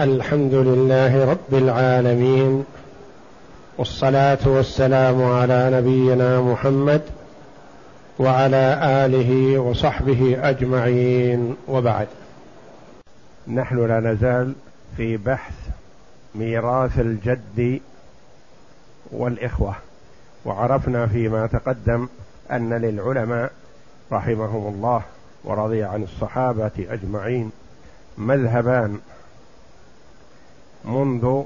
الحمد لله رب العالمين، والصلاة والسلام على نبينا محمد وعلى آله وصحبه أجمعين، وبعد. نحن لا نزال في بحث ميراث الجد والإخوة، وعرفنا فيما تقدم أن للعلماء رحمهم الله ورضي عن الصحابة أجمعين مذهبان منذ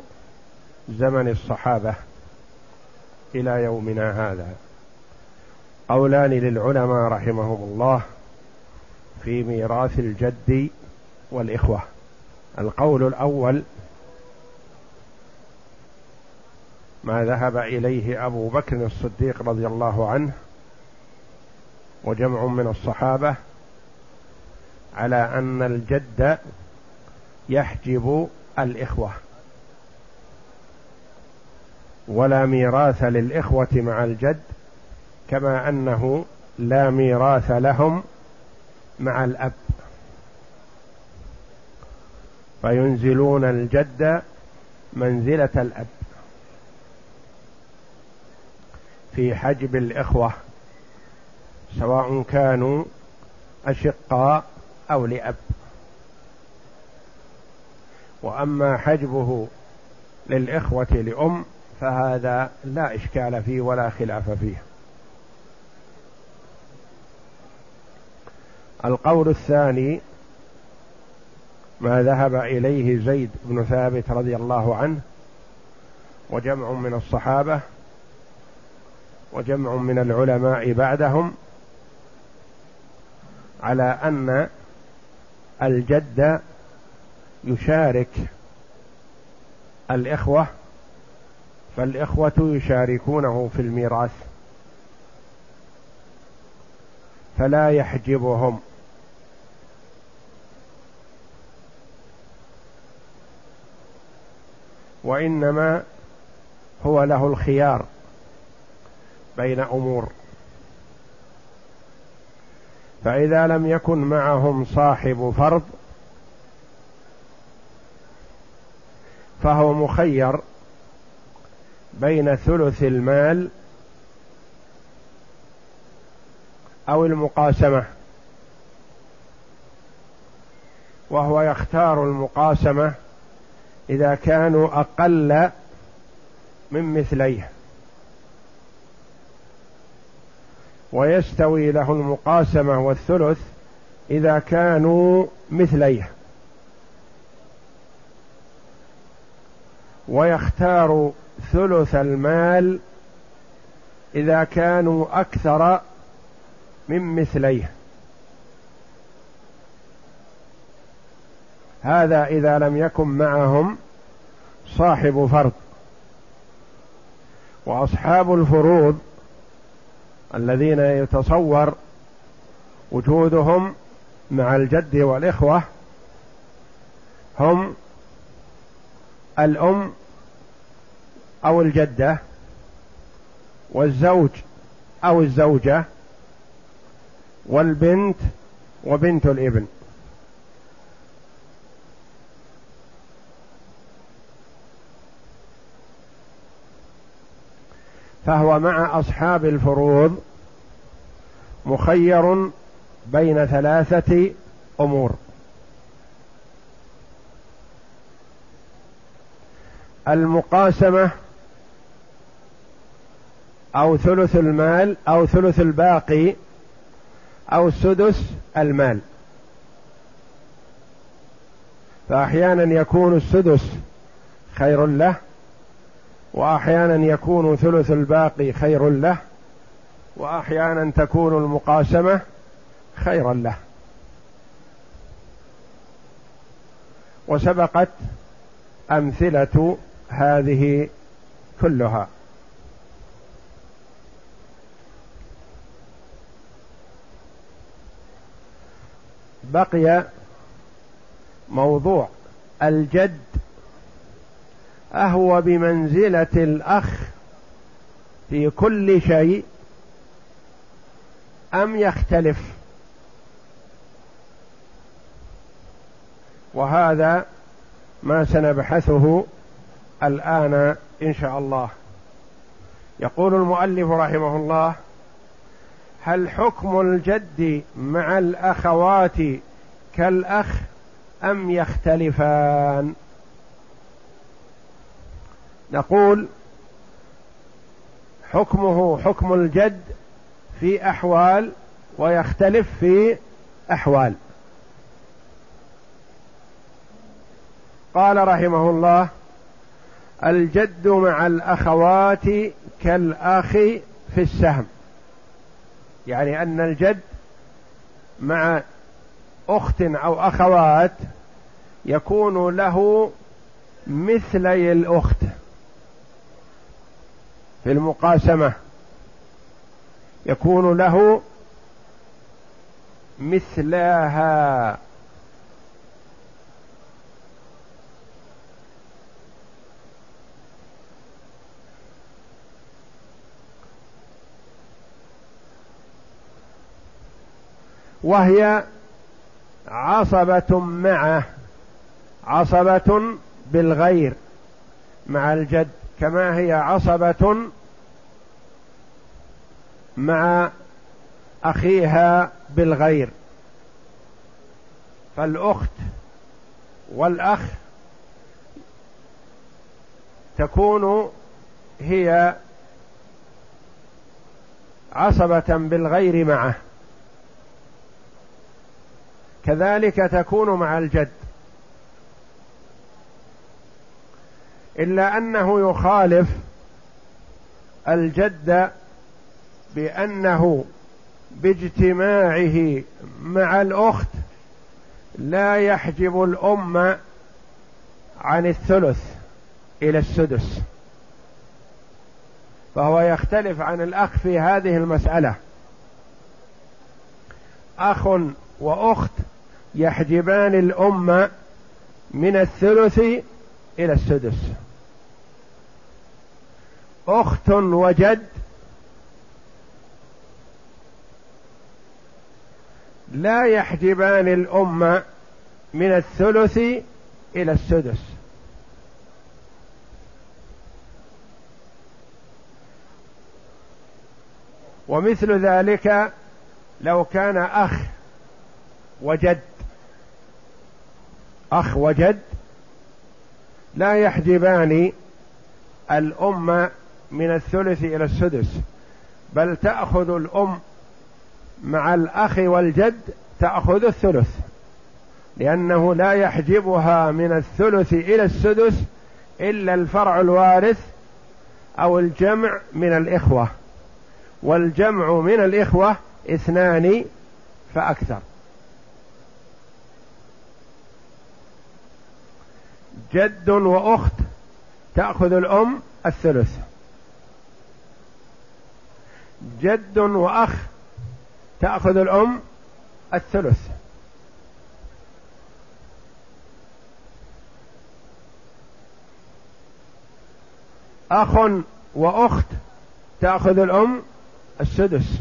زمن الصحابة إلى يومنا هذا. قولان للعلماء رحمهم الله في ميراث الجد والإخوة. القول الأول ما ذهب إليه أبو بكر الصديق رضي الله عنه وجمع من الصحابة على أن الجد يحجب الإخوة، ولا ميراث للإخوة مع الجد كما أنه لا ميراث لهم مع الأب، فينزلون الجد منزلة الأب في حجب الإخوة، سواء كانوا أشقاء أو لأب. وأما حجبه للإخوة لأم فهذا لا إشكال فيه ولا خلاف فيه. القول الثاني ما ذهب إليه زيد بن ثابت رضي الله عنه وجمع من الصحابة وجمع من العلماء بعدهم على أن الجد يشارك الإخوة، فالإخوة يشاركونه في الميراث فلا يحجبهم. وإنما هو له الخيار بين أمور، فإذا لم يكن معهم صاحب فرض فهو مخير بين ثلث المال أو المقاسمة، وهو يختار المقاسمة إذا كانوا أقل من مثليه، ويستوي له المقاسمة والثلث إذا كانوا مثليه، ويختار ثلث المال إذا كانوا أكثر من مثليه. هذا إذا لم يكن معهم صاحب فرض. وأصحاب الفروض الذين يتصور وجودهم مع الجد والإخوة هم الأم أو الجدة، والزوج أو الزوجة، والبنت وبنت الابن. فهو مع أصحاب الفروض مخير بين ثلاثة أمور: المقاسمة أو ثلث المال أو ثلث الباقي أو سدس المال. فأحيانا يكون السدس خير له، وأحيانا يكون ثلث الباقي خير له، وأحيانا تكون المقاسمة خيرا له. وسبقت أمثلة هذه كلها. بقي موضوع الجد، أهو بمنزلة الأخ في كل شيء أم يختلف؟ وهذا ما سنبحثه الآن إن شاء الله. يقول المؤلف رحمه الله: هل حكم الجد مع الأخوات كالأخ أم يختلفان؟ نقول حكمه حكم الجد في أحوال ويختلف في أحوال. قال رحمه الله: الجد مع الأخوات كالأخ في السهم، يعني أن الجد مع أخت أو أخوات يكون له مثلي الأخت في المقاسمة، يكون له مثلها، وهي عصبة معه، عصبة بالغير مع الجد كما هي عصبة مع أخيها بالغير. فالأخت والأخ تكون هي عصبة بالغير معه، كذلك تكون مع الجد، إلا أنه يخالف الجد بأنه باجتماعه مع الأخت لا يحجب الأم عن الثلث إلى السدس، فهو يختلف عن الأخ في هذه المسألة. أخ وأخت يحجبان الأم من الثلث إلى السدس، أخت وجد لا يحجبان الأم من الثلث إلى السدس، ومثل ذلك لو كان أخ وجد، أخ وجد لا يحجبان الأم من الثلث إلى السدس، بل تأخذ الأم مع الأخ والجد تأخذ الثلث، لأنه لا يحجبها من الثلث إلى السدس إلا الفرع الوارث أو الجمع من الإخوة، والجمع من الإخوة 2 فأكثر. جد وأخت تأخذ الأم الثلث، جد وأخ تأخذ الأم الثلث، أخ وأخت تأخذ الأم السدس،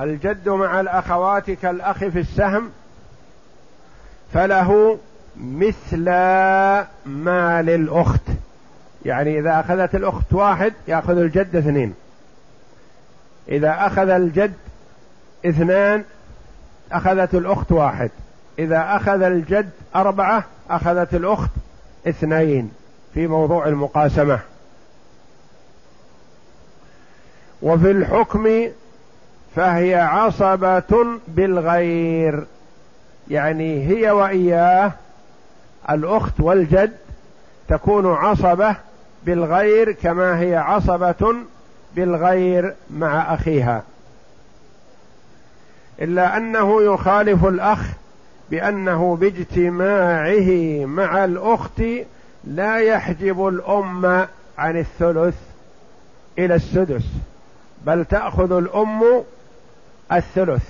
الجد مع الأخوات كالأخ في السهم، فله مثل ما للأخت، يعني إذا أخذت الأخت 1 يأخذ الجد 2، إذا أخذ الجد 2 أخذت الأخت 1، إذا أخذ الجد 4 أخذت الأخت 2 في موضوع المقاسمة. وفي الحكم فهي عصبة بالغير، يعني هي وإياه الأخت والجد تكون عصبة بالغير كما هي عصبة بالغير مع أخيها، إلا أنه يخالف الأخ بأنه باجتماعه مع الأخت لا يحجب الأم عن الثلث إلى السدس، بل تأخذ الأم الثلث.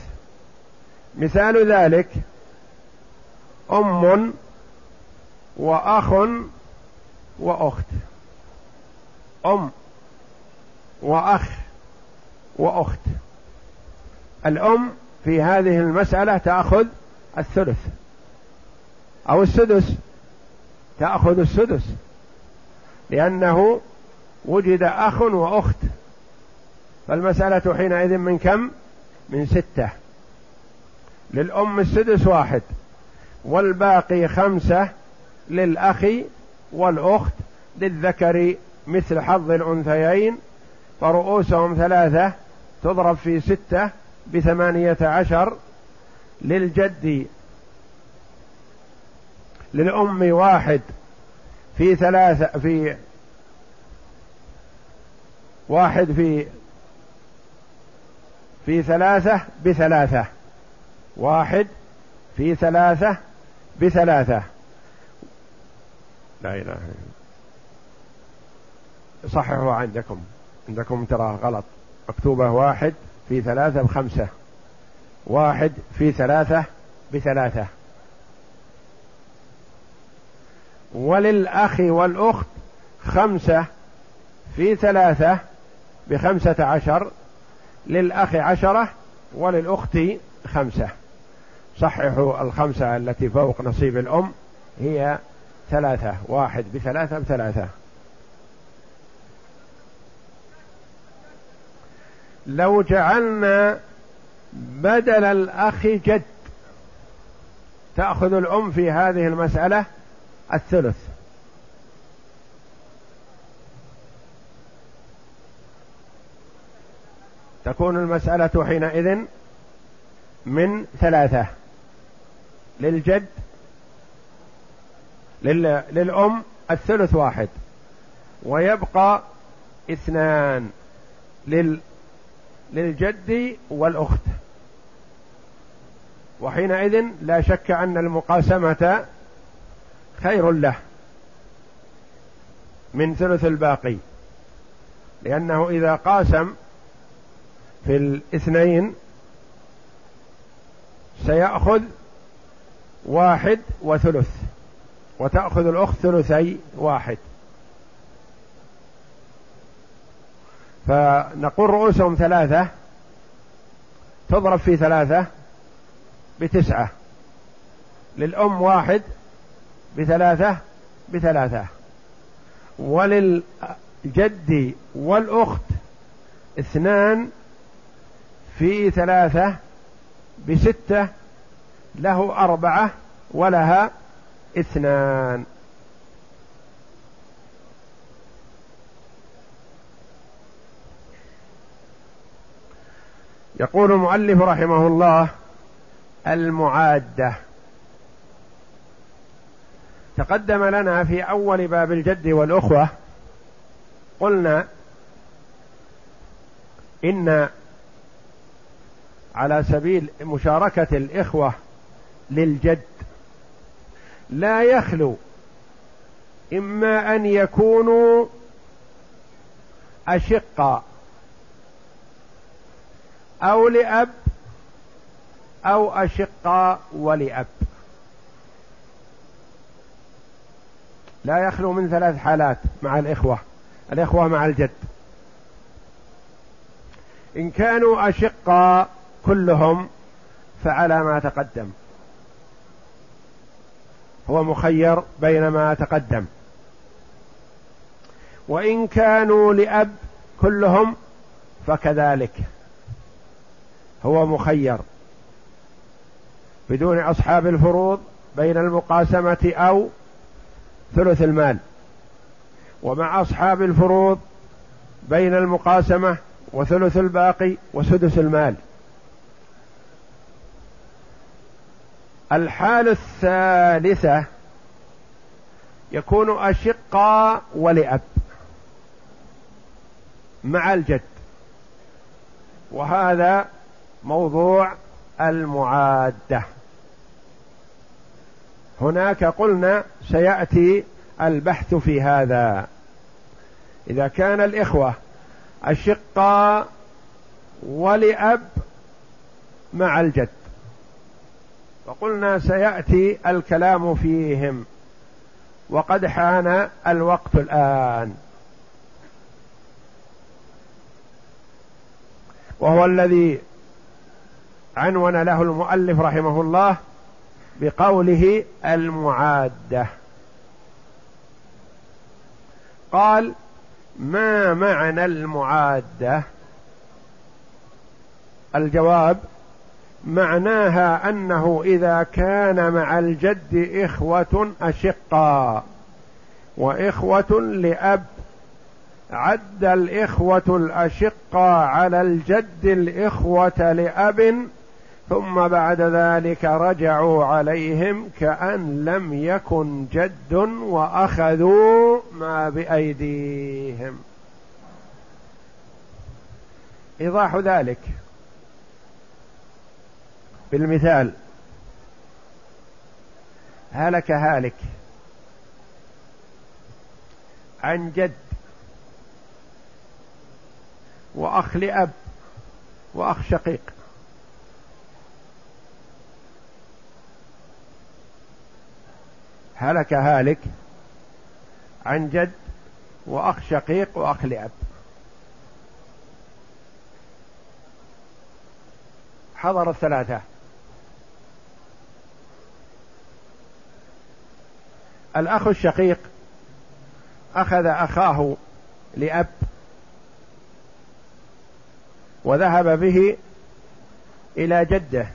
مثال ذلك أم وأخ وأخت، أم وأخ وأخت. الأم في هذه المسألة تأخذ الثلث أو السدس، تأخذ السدس، لأنه وجد أخ وأخت، فالمسألة حينئذ من كم؟ من 6. للأم السدس 1، والباقي 5 للأخ والأخت، للذكر مثل حظ الأنثيين، فرؤوسهم 3 تضرب في 6 ب18. للجد للأم 1 في 3 في 1 في 3 ب3، 1 في 3 ب3. لا إله، صححوا عندكم ترى غلط، مكتوبة 1 في 3 ب5، 1 في 3 ب3. وللأخ والأخت 5 في 3 ب15، للأخ 10 وللأخت 5. صححوا ال5 التي فوق نصيب الأم، هي 3، 1 ب3 ب3. لو جعلنا بدل الأخ جد، تأخذ الأم في هذه المسألة الثلث، تكون المسألة حينئذ من 3 للجد. للأم الثلث 1، ويبقى 2 للجد والأخت. وحينئذ لا شك أن المقاسمة خير له من ثلث الباقي، لأنه إذا قاسم في 2 سيأخذ 1 وثلث، وتأخذ الأخت 1/3. فنقول رؤوسهم 3 تضرب في 3 ب9، للأم 1 ب3 ب3. وللجد والأخت 2 في 3 ب6، له 4 ولها 2. يقول المؤلف رحمه الله: المعادة. تقدم لنا في أول باب الجد والأخوة، قلنا إن على سبيل مشاركة الإخوة للجد لا يخلو إما أن يكونوا أشقاء أو لأب أو أشقاء ولأب، لا يخلو من 3 حالات مع الإخوة مع الجد. إن كانوا أشقاء كلهم فعلى ما تقدم، هو مخير بين ما تقدم. وإن كانوا لأب كلهم فكذلك هو مخير بدون أصحاب الفروض بين المقاسمة أو ثلث المال، ومع أصحاب الفروض بين المقاسمة وثلث الباقي وسدس المال. الحالة 3 يكون أشقاء ولأب مع الجد، وهذا موضوع المعادة. هناك قلنا سيأتي البحث في هذا. إذا كان الإخوة أشقاء ولأب مع الجد، وقلنا سيأتي الكلام فيهم، وقد حان الوقت الآن. وهو الذي عنون له المؤلف رحمه الله بقوله المعادة. قال: ما معنى المعادة؟ الجواب: معناها أنه إذا كان مع الجد إخوة أشقاء وإخوة لأب، عد الإخوة الأشقاء على الجد الإخوة لأب، ثم بعد ذلك رجعوا عليهم كأن لم يكن جد وأخذوا ما بأيديهم. إيضاح ذلك بالمثال: هلك هالك عن جد وأخ لأب وأخ شقيق، هلك هالك عن جد وأخ شقيق وأخ لأب، حضر الثلاثة. الأخ الشقيق أخذ أخاه لأب وذهب به إلى جده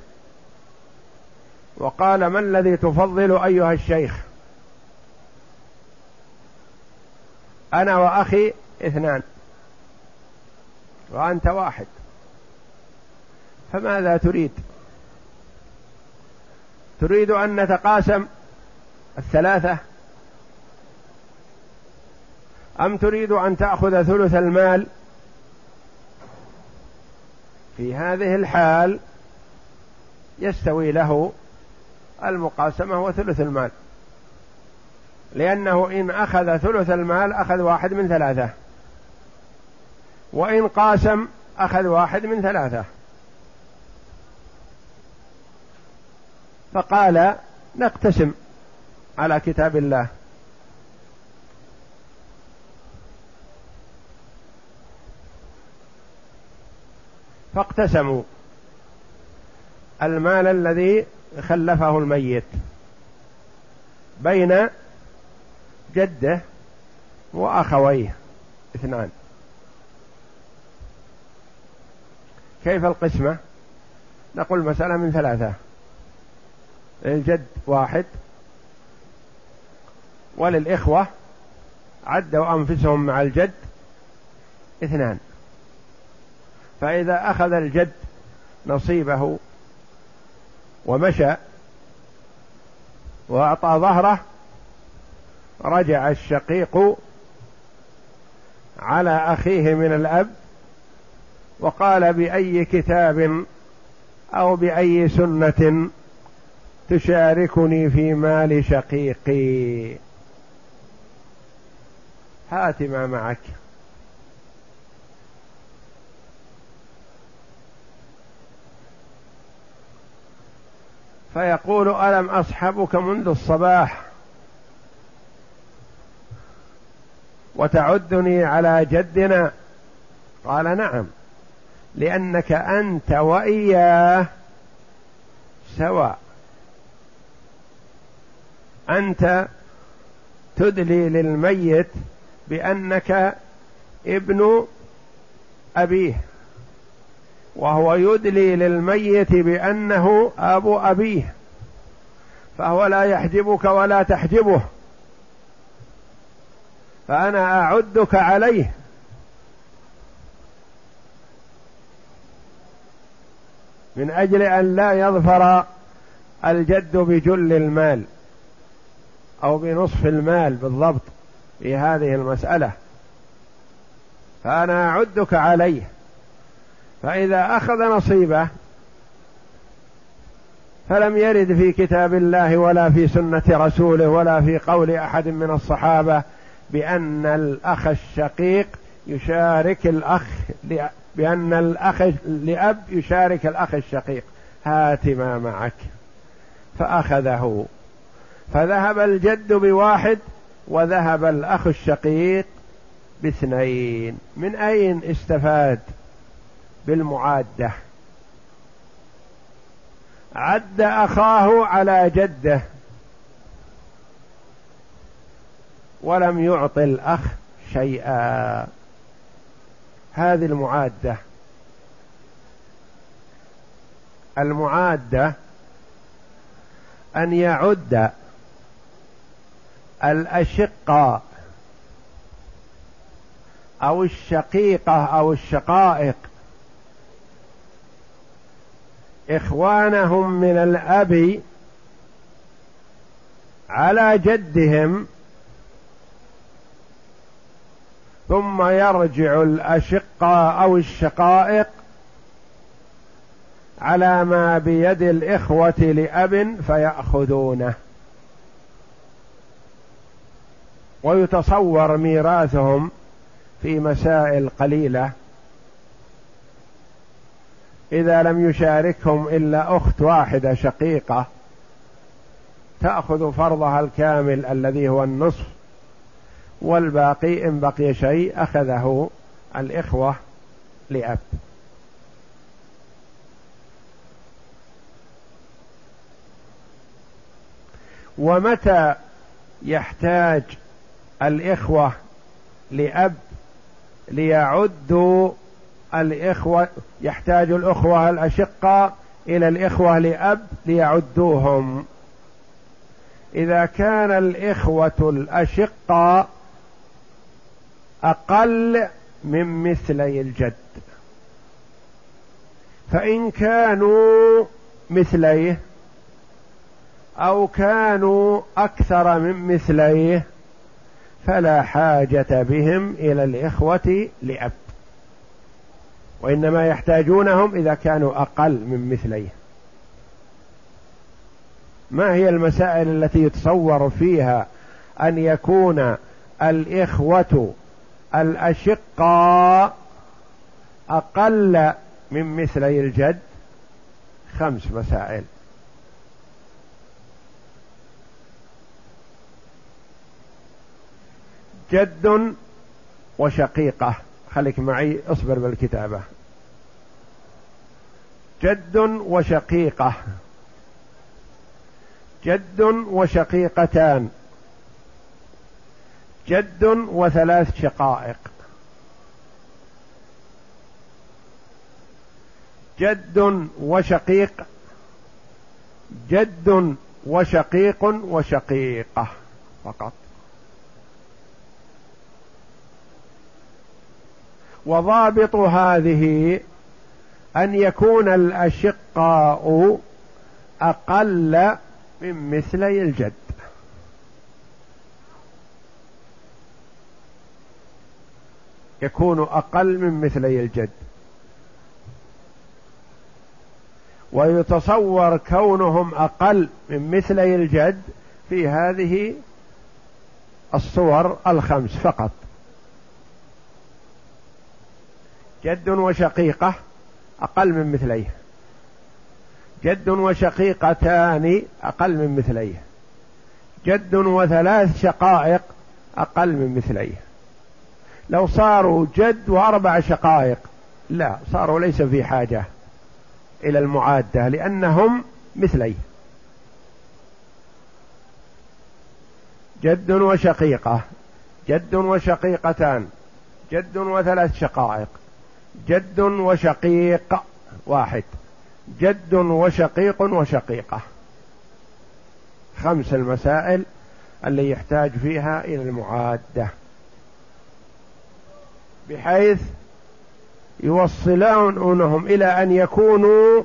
وقال: ما الذي تفضل أيها الشيخ؟ أنا وأخي اثنان وأنت واحد، فماذا تريد؟ تريد أن نتقاسم الثلاثة، أم تريد أن تأخذ ثلث المال؟ في هذه الحال يستوي له المقاسمة وثلث المال، لأنه إن أخذ ثلث المال أخذ واحد من ثلاثة، وإن قاسم أخذ واحد من ثلاثة. فقال: نقتسم على كتاب الله. فاقتسموا المال الذي خلفه الميت بين جده وأخويه اثنان. كيف القسمة؟ نقول مسألة من ثلاثة: للجد واحد، وللإخوة عدوا أنفسهم مع الجد اثنان، فإذا أخذ الجد نصيبه ومشى وأعطى ظهره، رجع الشقيق على أخيه من الأب وقال: بأي كتاب أو بأي سنة تشاركني في مال شقيقي؟ هات ما معك. فيقول: ألم أصحبك منذ الصباح وتعدني على جدنا؟ قال: نعم، لأنك أنت وإياه سواء، أنت تدلي للميت بأنك ابن أبيه، وهو يدلي للميت بأنه أبو أبيه، فهو لا يحجبك ولا تحجبه، فأنا أعدك عليه. من أجل أن لا يظفر الجد بجل المال أو بنصف المال بالضبط في هذه المسألة، فأنا أعدك عليه. فإذا أخذ نصيبه فلم يرد في كتاب الله ولا في سنة رسوله ولا في قول أحد من الصحابة بأن الأخ الشقيق يشارك الأخ بأن الأخ لأب يشارك الأخ الشقيق، هات ما معك. فأخذه، فذهب الجد بواحد وذهب الأخ الشقيق باثنين. من أين استفاد؟ بالمعادة، عد أخاه على جده ولم يعطي الأخ شيئا، هذه المعادة. المعادة أن يعد الأشقاء أو الشقيقة أو الشقائق إخوانهم من الأب على جدهم، ثم يرجع الأشقاء أو الشقائق على ما بيد الإخوة لأب فيأخذونه ويتصور ميراثهم في مسائل قليلة، إذا لم يشاركهم إلا أخت واحدة شقيقة تأخذ فرضها الكامل الذي هو النصف، والباقي إن بقي شيء أخذه الإخوة لأب. ومتى يحتاج الإخوة لأب ليعدوا الإخوة، يحتاج الأخوة الأشقاء إلى الإخوة لأب ليعدوهم. إذا كان الإخوة الأشقاء أقل من مثلي الجد، فإن كانوا مثليه أو كانوا أكثر من مثليه فلا حاجة بهم إلى الإخوة لأب، وإنما يحتاجونهم إذا كانوا أقل من مثليه. ما هي المسائل التي يتصور فيها أن يكون الإخوة الأشقاء أقل من مثلي الجد؟ 5 مسائل. جد وشقيقة، خليك معي اصبر بالكتابة. جد وشقيقة، جد وشقيقتان، جد وثلاث شقائق، جد وشقيق، جد وشقيق وشقيقة فقط. وضابط هذه أن يكون الأشقاء أقل من مثلي الجد. يكون أقل من مثلي الجد، ويتصور كونهم أقل من مثلي الجد في هذه الصور 5 فقط. جد وشقيقة أقل من مثليه، جد وشقيقتان أقل من مثليه، جد وثلاث شقائق أقل من مثليه. لو صاروا جد و4 شقائق لا، صاروا ليس في حاجة إلى المعادة لأنهم مثليه. جد وشقيقة، جد وشقيقتان، جد وثلاث شقائق، جد وشقيق واحد، جد وشقيق وشقيقة. 5 المسائل اللي يحتاج فيها إلى المعادة بحيث يوصلونهم إلى أن يكونوا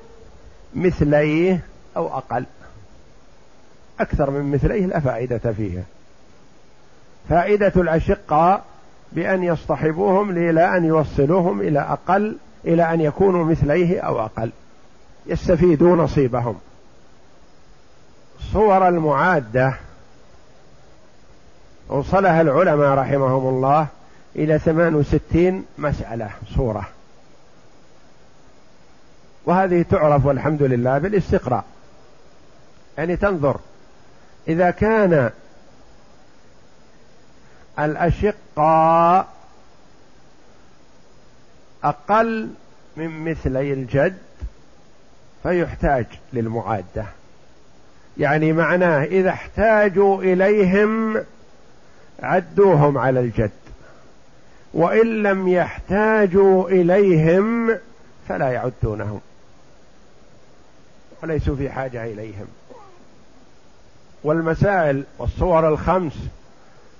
مثليه أو أقل. أكثر من مثليه لا فائدة فيها. فائدة الأشقاء بأن يصطحبوهم إلى أن يوصلوهم إلى أقل، إلى أن يكونوا مثليه أو أقل، يستفيدوا نصيبهم. صور المعادة وصلها العلماء رحمهم الله إلى 68 مسألة صورة، وهذه تعرف والحمد لله بالاستقراء، يعني تنظر إذا كان الأشقاء أقل من مثلي الجد فيحتاج للمعادة، يعني معناه إذا احتاجوا إليهم عدوهم على الجد، وإن لم يحتاجوا إليهم فلا يعدونهم وليسوا في حاجة إليهم. والمسائل والصور الخمس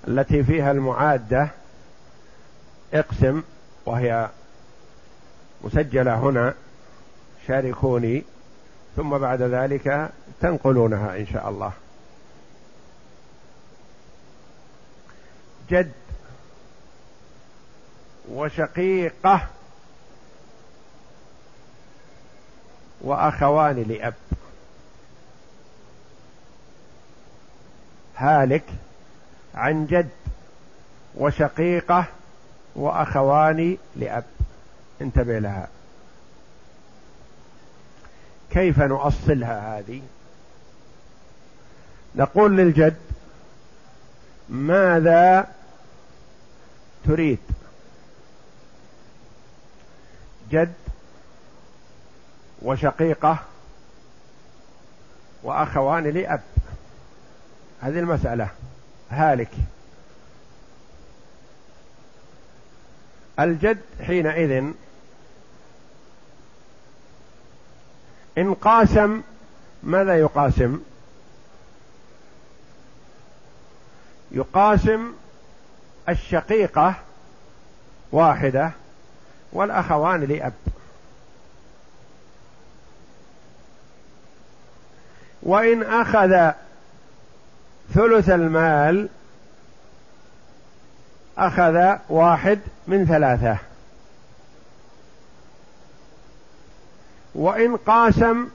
التي فيها المعادة اقسم، وهي مسجلة هنا شاركوني، ثم بعد ذلك تنقلونها إن شاء الله. جد وشقيقة وأخوان لأب. هالك عن جد وشقيقة وأخوان لأب، انتبه لها. كيف نؤصلها هذه؟ نقول للجد ماذا تريد؟ جد وشقيقة وأخوان لأب، هذه المسألة هالك. الجد حينئذ إن قاسم ماذا يقاسم؟ يقاسم الشقيقة واحدة والأخوان لأب، وإن أخذ ثلث المال أخذ واحد من ثلاثة، وإن قاسم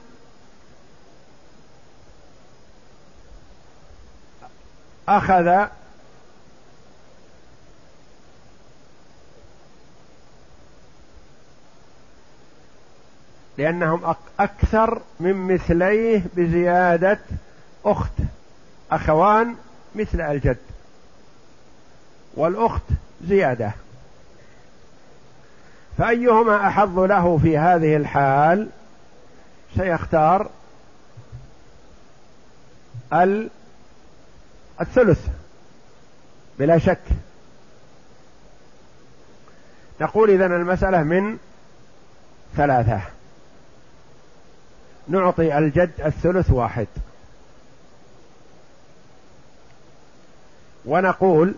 أخذ لأنهم أكثر من مثليه بزيادة أخت، أخوان مثل الجد والأخت زيادة، فأيهما أحظ له في هذه الحال؟ سيختار الثلث بلا شك. نقول إذن المسألة من ثلاثة، نعطي الجد الثلث واحد، ونقول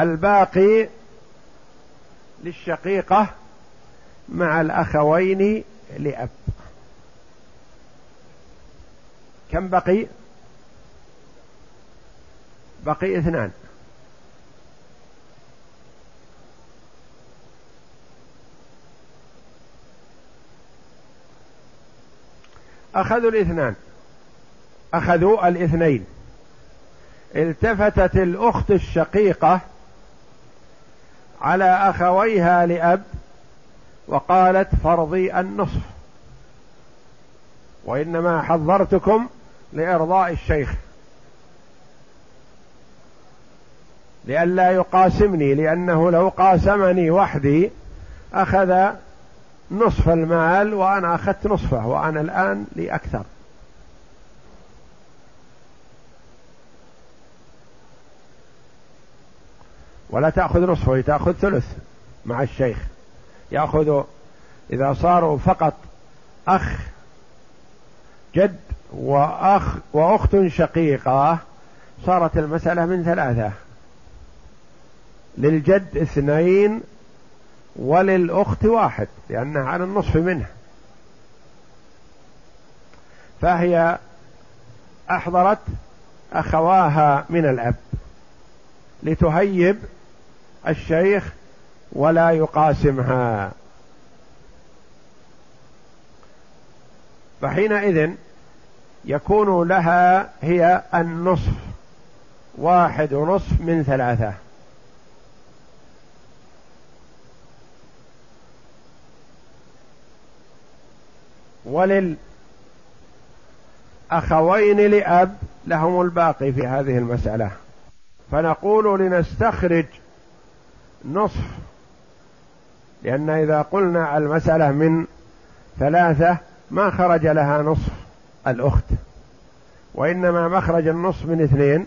الباقي للشقيقة مع الأخوين لأب. كم بقي؟ بقي اثنان. أخذوا الاثنين. التفتت الأخت الشقيقة على أخويها لأب وقالت فرضي النصف، وإنما حذرتكم لإرضاء الشيخ لئلا يقاسمني، لأنه لو قاسمني وحدي أخذ نصف المال وأنا أخذت نصفه، وأنا الآن لي أكثر. ولا تأخذ نصفه، تأخذ ثلث مع الشيخ، يأخذ إذا صاروا فقط أخ جد وأخت شقيقة صارت المسألة من ثلاثة، للجد اثنين وللأخت واحد لأنها على النصف منه، فهي أحضرت أخواها من الأب لتهيب الشيخ ولا يقاسمها. فحينئذ يكون لها هي النصف، واحد ونصف من ثلاثة. وللأخوين لأب لهم الباقي في هذه المسألة، فنقول لنستخرج نصف لأن إذا قلنا المسألة من ثلاثة ما خرج لها نصف الأخت، وإنما مخرج النصف من اثنين.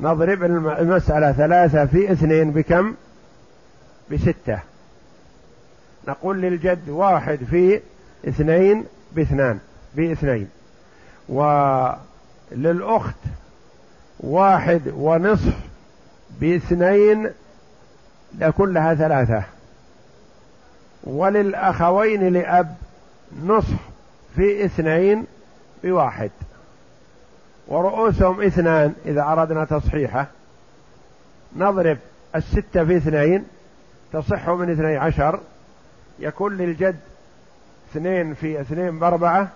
نضرب المسألة 3 في 2 بكم؟ ب6. نقول للجد 1 في 2 ب2، وللأخت 1.5 ب2، لكلها 3. وللأخوين لأب 1.5 في 2 ب1، ورؤوسهم 2 إذا أردنا تصحيحه. نضرب 6 في 2 تصح من 12، يكون للجد 2 في 2 ب4،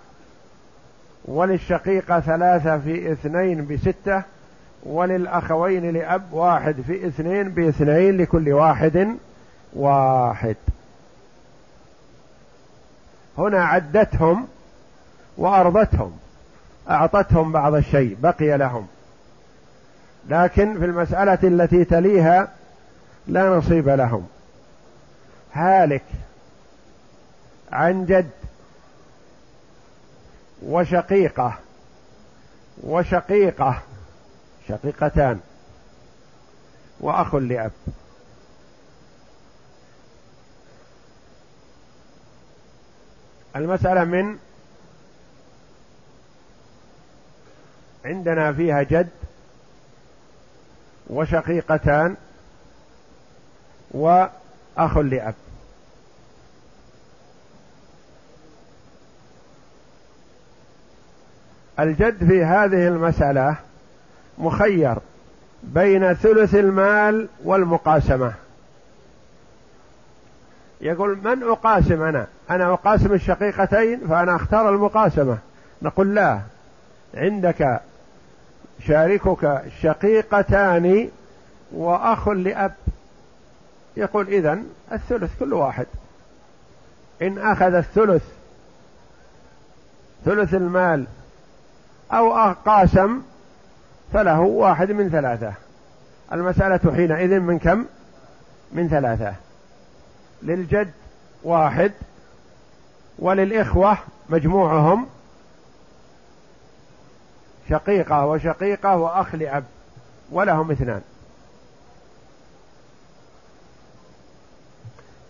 وللشقيقة 3 في 2 ب6، وللأخوين لأب 1 في 2 ب2، لكل واحد 1. هنا عدتهم وأرضتهم، أعطتهم بعض الشيء بقي لهم، لكن في المسألة التي تليها لا نصيب لهم. هالك عن جد وشقيقة شقيقتان وأخ لأب. المسألة من عندنا فيها جد وشقيقتان وأخ لأب. الجد في هذه المسألة مخير بين ثلث المال والمقاسمة، يقول من أقاسم؟ أنا أقاسم الشقيقتين فأنا أختار المقاسمة. نقول لا، عندك شاركك شقيقتان وأخ لأب، يقول إذن الثلث كل واحد. إن أخذ الثلث ثلث المال أو قاسم فله 1 من 3. المسألة حينئذ من كم؟ من 3. للجد 1، وللإخوة مجموعهم شقيقة وشقيقة وأخ لأب ولهم 2.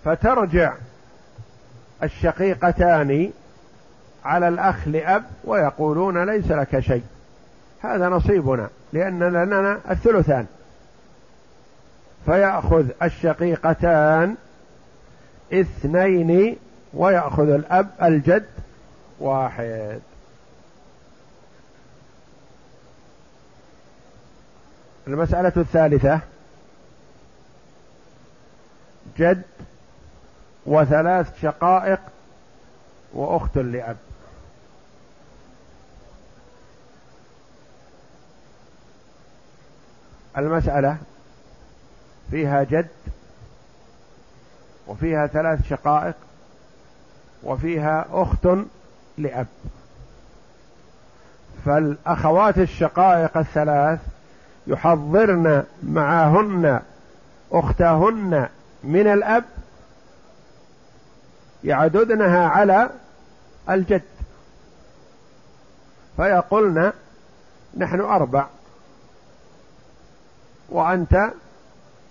فترجع الشقيقتان على الأخ لأب ويقولون ليس لك شيء، هذا نصيبنا لأن لنا الثلثان. فيأخذ الشقيقتان 2 ويأخذ الأب الجد 1. المسألة 3 جد و3 شقائق وأخت لأب. المسألة فيها جد وفيها 3 شقائق وفيها أخت لأب. فالأخوات الشقائق 3 يحضرن معهن أختهن من الأب، يعددنها على الجد، فيقولن نحن 4 وأنت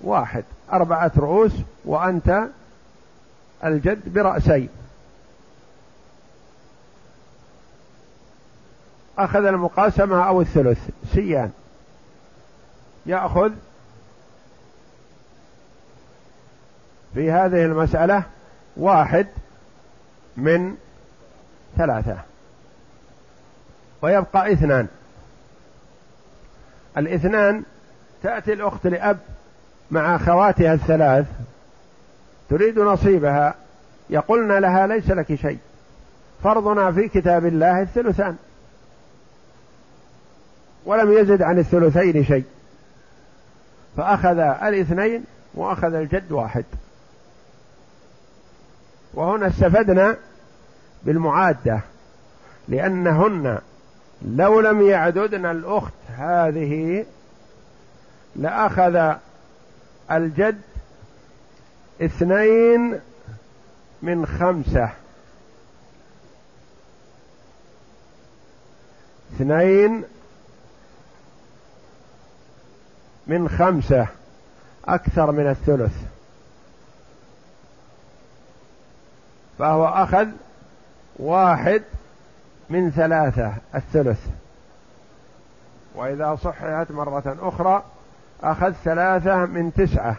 1، 4 رؤوس وأنت الجد برأسين. أخذ المقاسمة أو الثلث سيان، يأخذ في هذه المسألة 1 من 3 ويبقى 2. ال2 تأتي الأخت لأب مع خواتها 3 تريد نصيبها، يقولن لها ليس لك شيء، فرضنا في كتاب الله الثلثان ولم يزد عن الثلثين شيء. فأخذ ال2 وأخذ الجد 1. وهنا استفدنا بالمعادة، لأنهن لو لم يعددن الأخت هذه لأخذ الجد 2 من 5، 2 من 5 أكثر من الثلث، فهو أخذ 1 من 3 الثلث، وإذا صححت مرة أخرى أخذ 3 من 9،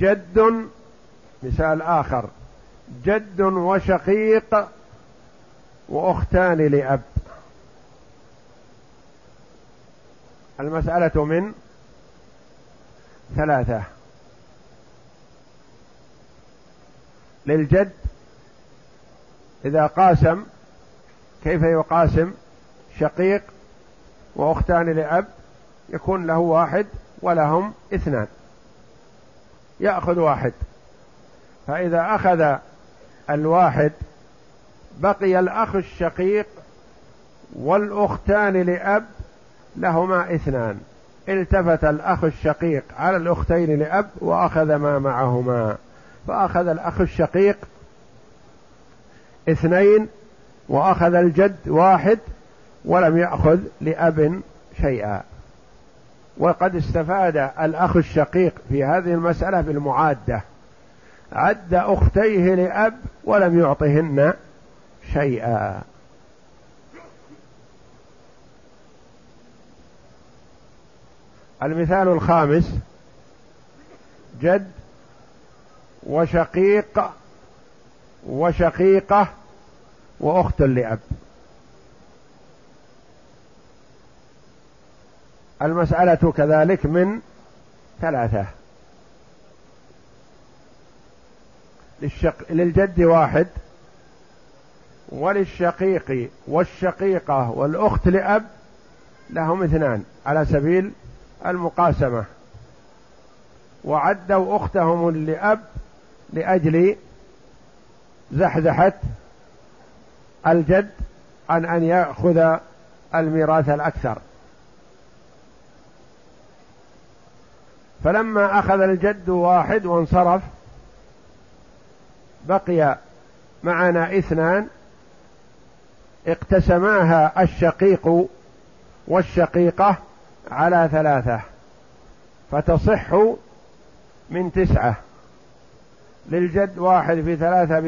جد. مثال آخر: جد وشقيق وأختان لأب. المسألة من 3 للجد. إذا قاسم كيف يقاسم؟ شقيق وأختان لأب يكون له 1 ولهم 2، يأخذ 1، فإذا أخذ 1 بقي الأخ الشقيق والأختان لأب لهما 2. التفت الأخ الشقيق على الأختين لأب وأخذ ما معهما، فأخذ الأخ الشقيق 2 وأخذ الجد 1 ولم يأخذ لأب شيئا. وقد استفاد الأخ الشقيق في هذه المسألة بالمعادة، عد أختيه لأب ولم يعطهن شيئا. المثال 5: جد وشقيق وشقيقة وأخت لأب. المسألة كذلك من 3 للجد 1 وللشقيق والشقيقة والأخت لأب لهم 2 على سبيل المقاسمة، وعدوا أختهم لأب لأجل زحزحة الجد عن أن يأخذ الميراث الأكثر، فلما أخذ الجد 1 وانصرف بقي معنا 2 اقتسماها الشقيق والشقيقة على 3، فتصح من 9 للجد 1 في 3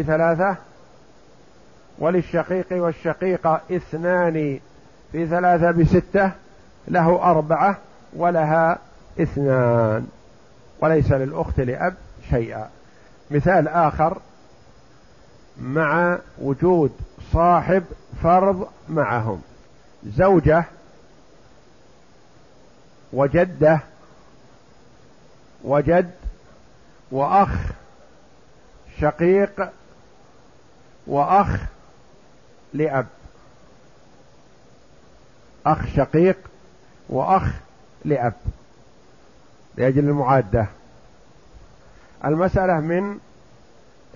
ب3، وللشقيق والشقيقة 2 في 3 ب6 له 4 ولها 2، وليس للأخت لأب شيئا. مثال آخر: مع وجود صاحب فرض معهم، زوجة وجدة وجد وأخ شقيق وأخ لأب، أخ شقيق وأخ لأب لأجل المعادة. المسألة من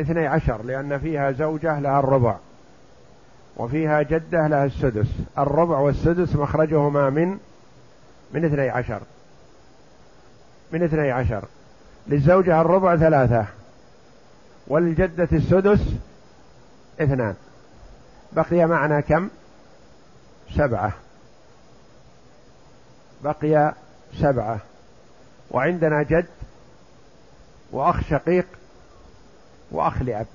12 لأن فيها زوجة لها الربع وفيها جدة لها السدس، الربع والسدس مخرجهما من 12، من 12 للزوجة الربع 3 والجدة السدس 2، بقي معنا كم؟ 7، بقي 7، وعندنا جد وأخ شقيق وأخ لأب.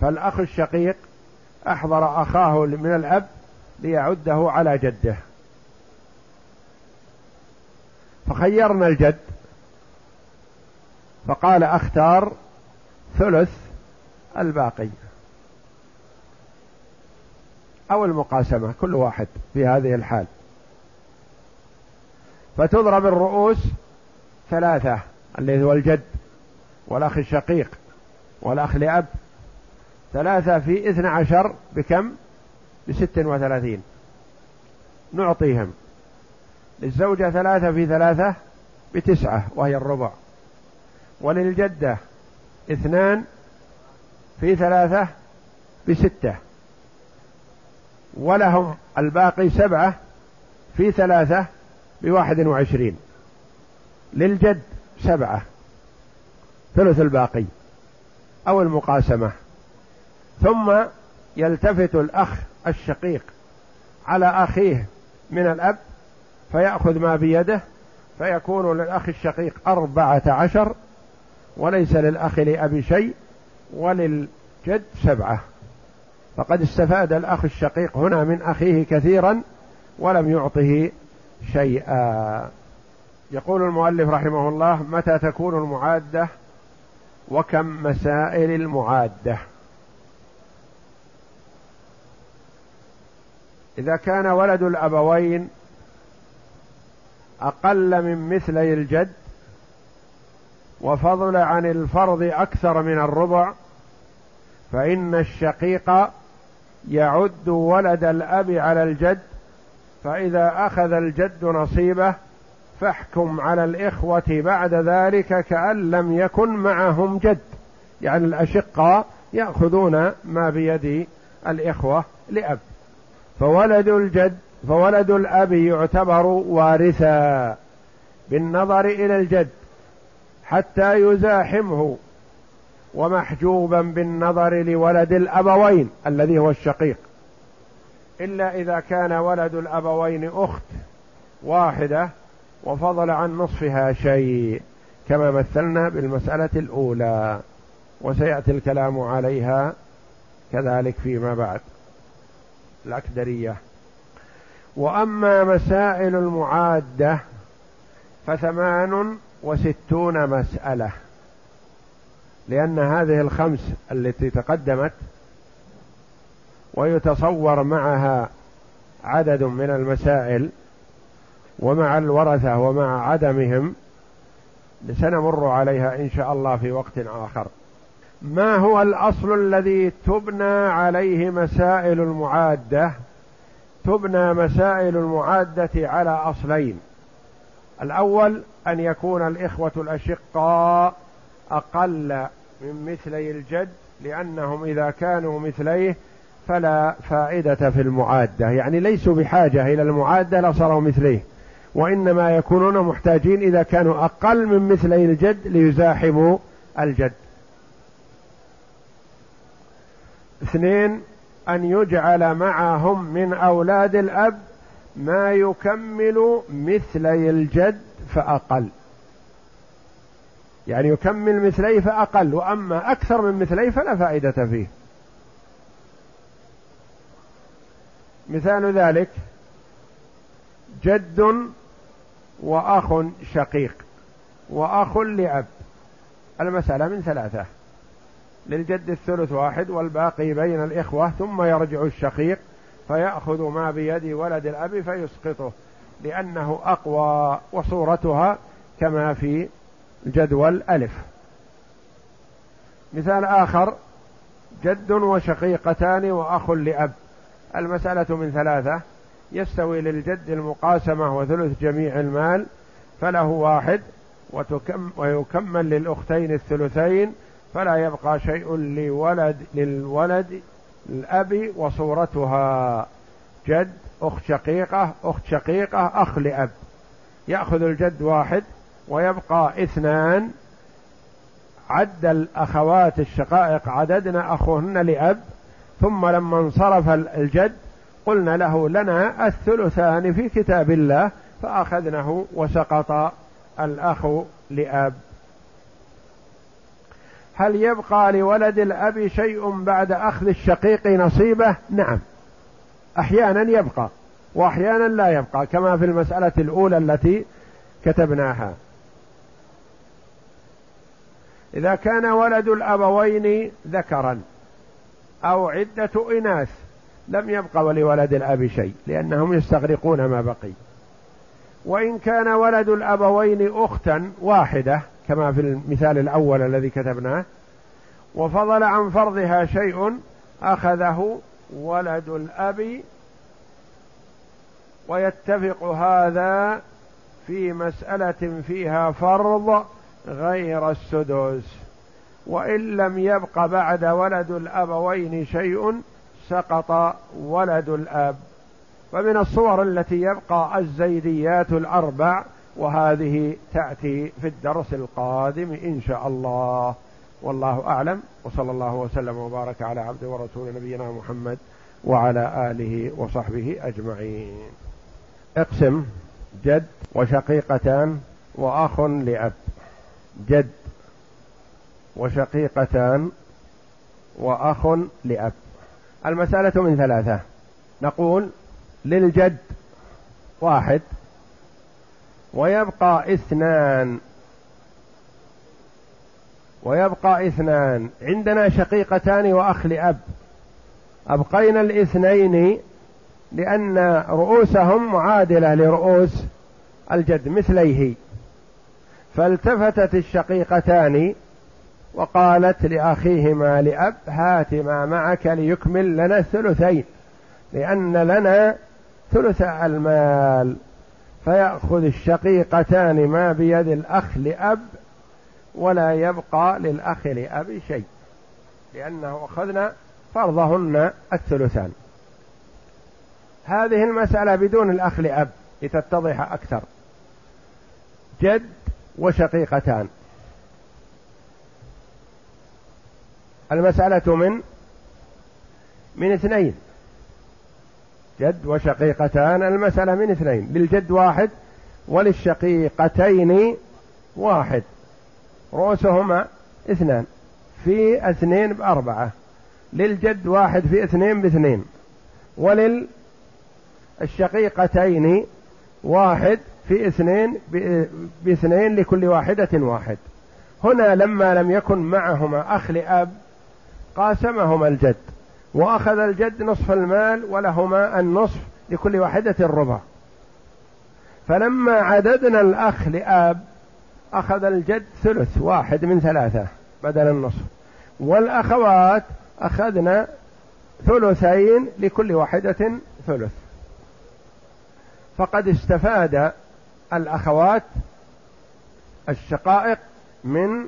فالأخ الشقيق أحضر أخاه من الأب ليعده على جده، فخيرنا الجد فقال أختار ثلث الباقي أو المقاسمة، كل واحد في هذه الحال، فتضرب الرؤوس 3 اللي هو الجد والأخ الشقيق والأخ لأب، 3 في 12 بكم؟ ب36، نعطيهم. للزوجة 3 في 3 ب9 وهي الربع، وللجدة 2 في 3 ب6، ولهم الباقي 7 في 3 ب21، للجد 7 ثلث الباقي أو المقاسمة. ثم يلتفت الأخ الشقيق على أخيه من الأب فيأخذ ما بيده، فيكون للأخ الشقيق 14، وليس للأخ لأبي شيء، وللجد 7. فقد استفاد الأخ الشقيق هنا من أخيه كثيرا ولم يعطه شيئا. يقول المؤلف رحمه الله: متى تكون المعادة؟ وكم مسائل المعادة؟ إذا كان ولد الأبوين أقل من مثلي الجد وفضل عن الفرض أكثر من الربع، فإن الشقيق يعد ولد الأب على الجد، فإذا أخذ الجد نصيبه فاحكم على الإخوة بعد ذلك كأن لم يكن معهم جد، يعني الأشقاء يأخذون ما بيد الإخوة لأب. فولد الأب يعتبر وارثا بالنظر إلى الجد حتى يزاحمه، ومحجوبا بالنظر لولد الأبوين الذي هو الشقيق، إلا إذا كان ولد الأبوين أخت واحدة وفضل عن نصفها شيء، كما مثلنا بالمسألة الأولى، وسيأتي الكلام عليها كذلك فيما بعد الأكدرية. وأما مسائل المعادة ف68 مسألة، لأن هذه ال5 التي تقدمت ويتصور معها عدد من المسائل، ومع الورثة ومع عدمهم سنمر عليها إن شاء الله في وقت آخر. ما هو الأصل الذي تبنى عليه مسائل المعادة؟ تبنى مسائل المعادة على أصلين: الأول أن يكون الإخوة الأشقاء أقل من مثلي الجد، لأنهم إذا كانوا مثليه فلا فائدة في المعادة، يعني ليسوا بحاجة إلى المعادة لصاروا مثليه، وإنما يكونون محتاجين إذا كانوا أقل من مثلي الجد ليزاحموا الجد. 2 أن يجعل معهم من أولاد الأب ما يكمل مثلي الجد فأقل، يعني يكمل مثليه فأقل، وأما أكثر من مثليه فلا فائدة فيه. مثال ذلك: جد وأخ شقيق وأخ لأب، المسألة من 3، للجد الثلث 1 والباقي بين الإخوة، ثم يرجع الشقيق فيأخذ ما بيد ولد الأب فيسقطه لأنه أقوى، وصورتها كما في جدول 1. مثال آخر: جد وشقيقتان وأخ لأب، المسألة من 3، يستوي للجد المقاسمة وثلث جميع المال فله 1، ويكمل للأختين الثلثين، فلا يبقى شيء للولد الأب، وصورتها جد أخت شقيقة أخت شقيقة أخ لأب، يأخذ الجد 1 ويبقى 2، عد الأخوات الشقائق عددن أخوهن لأب، ثم لما انصرف الجد قلنا له لنا الثلثان في كتاب الله فأخذناه وسقط الأخ لأب. هل يبقى لولد الأب شيء بعد أخذ الشقيق نصيبه؟ نعم، أحيانا يبقى وأحيانا لا يبقى، كما في المسألة الأولى التي كتبناها. إذا كان ولد الأبوين ذكرا أو عدة إناث لم يبقى لولد الأب شيء، لأنهم يستغرقون ما بقي. وإن كان ولد الأبوين أختا واحدة كما في المثال الأول الذي كتبناه وفضل عن فرضها شيء أخذه ولد الأب، ويتفق هذا في مسألة فيها فرض غير السدس، وإن لم يبق بعد ولد الأبوين شيء سقط ولد الأب. فمن الصور التي يبقى الزيديات الأربع، وهذه تأتي في الدرس القادم إن شاء الله، والله أعلم، وصلى الله وسلم وبارك على عبده ورسوله نبينا محمد وعلى آله وصحبه أجمعين. اقسم جد وشقيقتان وأخ لأب. جد وشقيقتان وأخ لأب. المسألة من ثلاثة، نقول للجد واحد ويبقى اثنان، عندنا شقيقتان وأخ لأب، أبقينا الاثنين لأن رؤوسهم معادلة لرؤوس الجد مثليه، فالتفتت الشقيقتان وقالت لأخيهما لأب هات ما معك ليكمل لنا الثلثين، لأن لنا ثلث المال، فيأخذ الشقيقتان ما بيد الأخ لأب ولا يبقى للأخ لأب شيء، لأنه أخذنا فرضهن الثلثان. هذه المسألة بدون الأخ لأب لتتضح أكثر. جد وشقيقتان، المسألة من اثنين. جد وشقيقتان، المسألة من اثنين، للجد واحد وللشقيقتين واحد، رؤوسهما اثنان في اثنين بأربعة، للجد واحد في اثنين باثنين، وللشقيقتين واحد في اثنين باثنين لكل واحدة واحد. هنا لما لم يكن معهما أخ لأب قاسمهما الجد، وأخذ الجد نصف المال ولهما النصف لكل واحدة الربع، فلما عددنا الأخ لأب أخذ الجد ثلث واحد من ثلاثة بدل النصف، والأخوات أخذنا ثلثين لكل واحدة ثلث، فقد استفاد الأخوات الشقائق من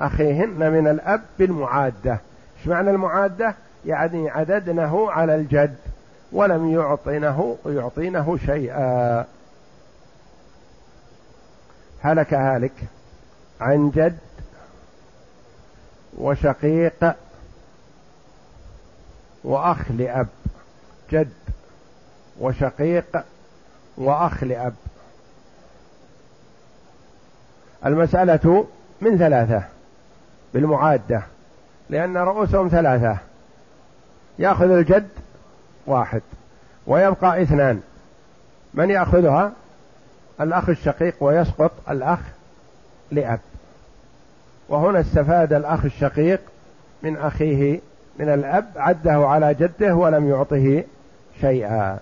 أخيهن من الأب بالمعادة. إيش معنى المعادة؟ يعني عددنه على الجد ولم يعطينه شيئا. هلك هالك عن جد وشقيق وأخ لأب. جد وشقيق وأخ لأب، المسألة من ثلاثة بالمعادة لأن رؤوسهم ثلاثة، يأخذ الجد واحد ويبقى اثنان، من يأخذها؟ الأخ الشقيق، ويسقط الأخ لأب. وهنا استفاد الأخ الشقيق من أخيه من الأب، عده على جده ولم يعطه شيئا.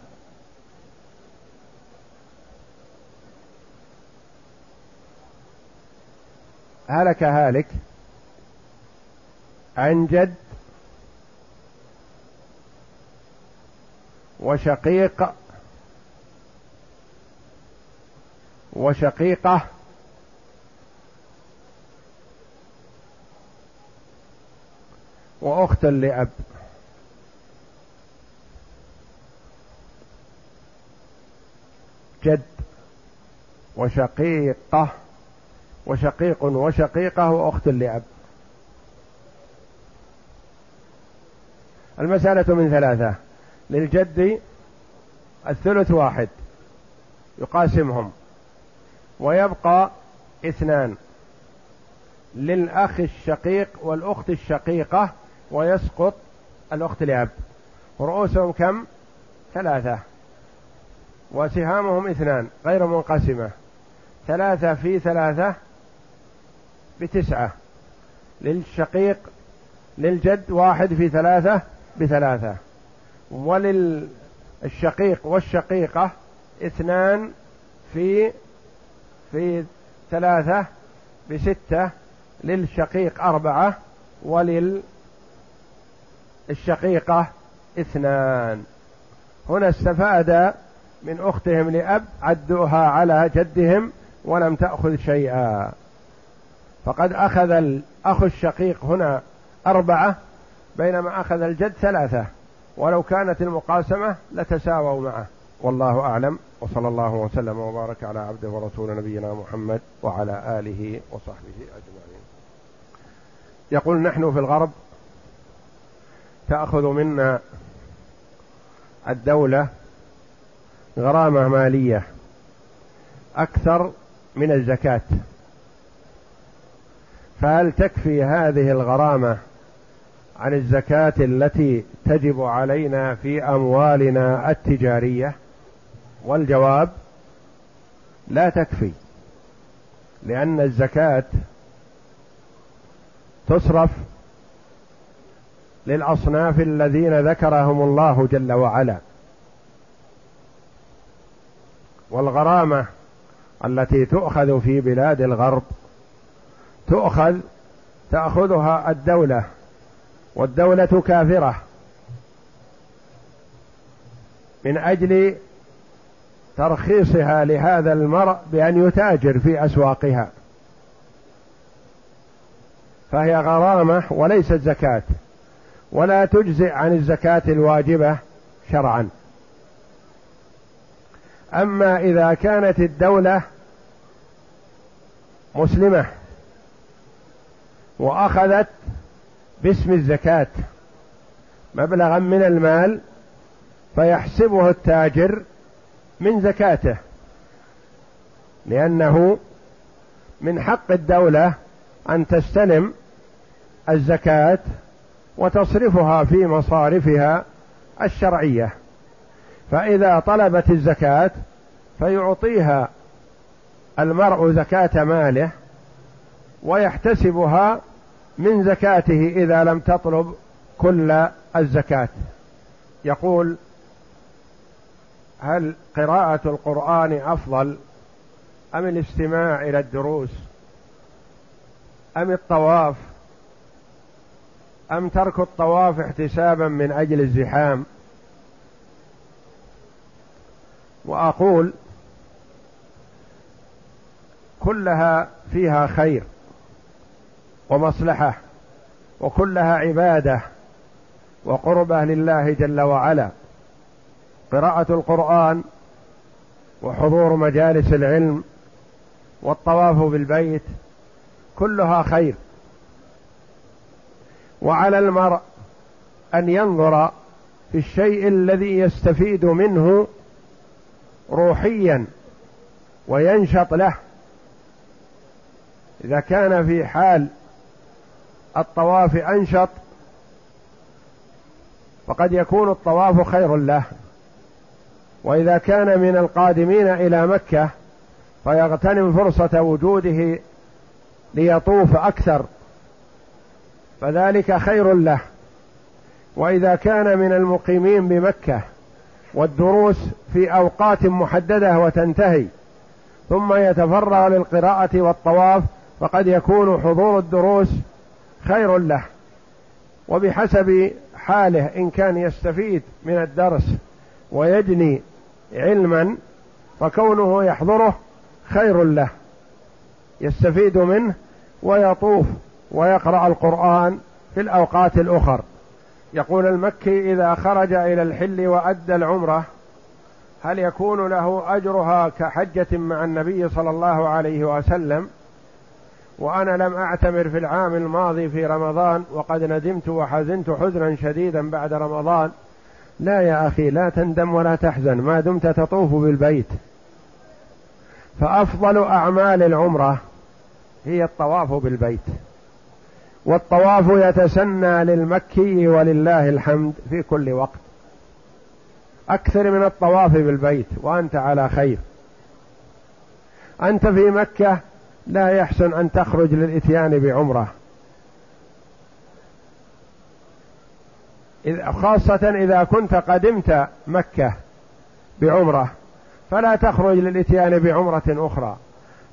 هلك هالك عن جد وشقيقة وأخت لأب. جد وشقيقة وشقيق وشقيقة وأخت لأب، المسألة من ثلاثة، للجد الثلث واحد يقاسمهم ويبقى اثنان، للأخ الشقيق والأخت الشقيقة ويسقط الأخت لأب، رؤوسهم كم؟ ثلاثة، وسهامهم اثنان غير منقسمة، ثلاثة في ثلاثة بتسعة، للشقيق للجد واحد في ثلاثة بثلاثة، وللشقيق والشقيقة اثنان في ثلاثة بستة، للشقيق أربعة وللشقيقة اثنان. هنا استفاد من أختهم لأب، عدوها على جدهم ولم تأخذ شيئا، فقد أخذ الأخ الشقيق هنا أربعة بينما أخذ الجد ثلاثة، ولو كانت المقاسمة لتساووا معه، والله أعلم، وصلى الله وسلم وبارك على عبده ورسول نبينا محمد وعلى آله وصحبه أجمعين. يقول: نحن في الغرب تأخذ منا الدولة غرامة مالية أكثر من الزكاة، فهل تكفي هذه الغرامة عن الزكاة التي تجب علينا في أموالنا التجارية؟ والجواب: لا تكفي، لأن الزكاة تصرف للأصناف الذين ذكرهم الله جل وعلا، والغرامة التي تؤخذ في بلاد الغرب تأخذها الدولة، والدولة كافرة، من أجل ترخيصها لهذا المرء بأن يتاجر في أسواقها، فهي غرامة وليست زكاة، ولا تجزئ عن الزكاة الواجبة شرعا. أما إذا كانت الدولة مسلمة وأخذت باسم الزكاة مبلغا من المال فيحسبه التاجر من زكاته، لأنه من حق الدولة أن تستلم الزكاة وتصرفها في مصارفها الشرعية، فإذا طلبت الزكاة فيعطيها المرء زكاة ماله ويحتسبها من زكاته إذا لم تطلب كل الزكاة. يقول: هل قراءة القرآن أفضل أم الاستماع إلى الدروس أم الطواف أم ترك الطواف احتسابا من أجل الزحام؟ وأقول: كلها فيها خير ومصلحة، وكلها عبادة وقربة لله جل وعلا. قراءة القرآن وحضور مجالس العلم والطواف بالبيت كلها خير، وعلى المرء أن ينظر في الشيء الذي يستفيد منه روحيا وينشط له. إذا كان في حال الطواف أنشط فقد يكون الطواف خير له، وإذا كان من القادمين إلى مكة فيغتنم فرصة وجوده ليطوف أكثر فذلك خير له، وإذا كان من المقيمين بمكة والدروس في أوقات محددة وتنتهي ثم يتفرغ للقراءة والطواف فقد يكون حضور الدروس خير له، وبحسب حاله إن كان يستفيد من الدرس ويجني علما فكونه يحضره خير له، يستفيد منه ويطوف ويقرأ القرآن في الأوقات الأخر. يقول: المكي إذا خرج إلى الحل وأدى العمرة هل يكون له أجرها كحجة مع النبي صلى الله عليه وسلم؟ وأنا لم أعتمر في العام الماضي في رمضان وقد ندمت وحزنت حزنا شديدا بعد رمضان. لا يا أخي، لا تندم ولا تحزن ما دمت تطوف بالبيت، فأفضل أعمال العمرة هي الطواف بالبيت، والطواف يتسنى للمكي ولله الحمد في كل وقت. أكثر من الطواف بالبيت وأنت على خير. أنت في مكة لا يحسن أن تخرج للإتيان بعمرة، خاصة إذا كنت قدمت مكة بعمرة فلا تخرج للإتيان بعمرة أخرى.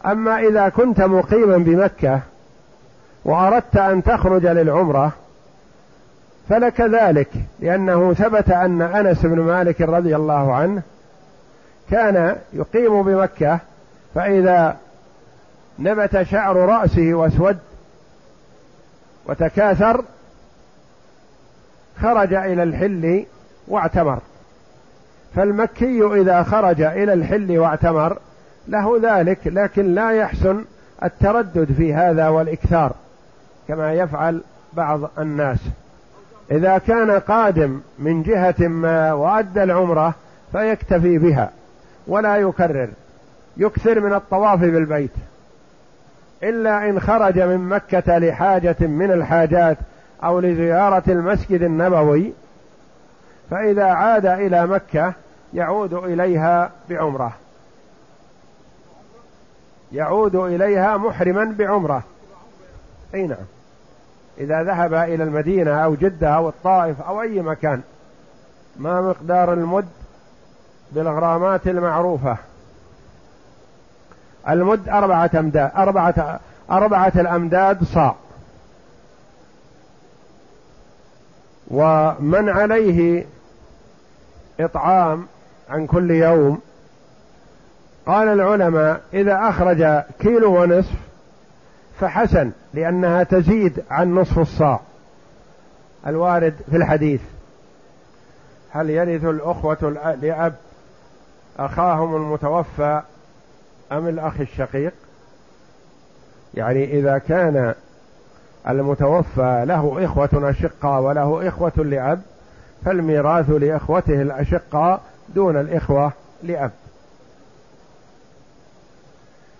أما إذا كنت مقيما بمكة وأردت أن تخرج للعمرة فلك ذلك، لأنه ثبت أن أنس بن مالك رضي الله عنه كان يقيم بمكة فإذا نبت شعر رأسه واسود وتكاثر خرج إلى الحل واعتمر. فالمكي إذا خرج إلى الحل واعتمر له ذلك، لكن لا يحسن التردد في هذا والإكثار كما يفعل بعض الناس. إذا كان قادم من جهة ما وأدى العمرة فيكتفي بها ولا يكرر، يكثر من الطواف بالبيت، إلا إن خرج من مكة لحاجة من الحاجات أو لزيارة المسجد النبوي، فإذا عاد إلى مكة يعود إليها بعمرة، يعود إليها محرما بعمرة. أي نعم، إذا ذهب إلى المدينة أو جدة أو الطائف أو أي مكان. ما مقدار المد بالغرامات المعروفة؟ المد 4 أمداد، أربعة الأمداد صاع، ومن عليه إطعام عن كل يوم. قال العلماء إذا أخرج 1.5 كيلو فحسن، لأنها تزيد عن نصف الصاع الوارد في الحديث: هل يرث الأخوة لأب أخاهم المتوفى أم الأخ الشقيق؟ يعني إذا كان المتوفى له إخوة أشقاء وله إخوة لأب فالميراث لإخوته الأشقاء دون الإخوة لأب.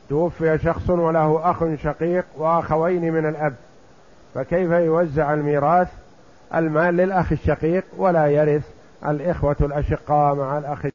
توفي شخص وله أخ شقيق وأخوين من الأب، فكيف يوزع الميراث؟ المال للأخ الشقيق ولا يرث الإخوة الأشقاء مع الأخ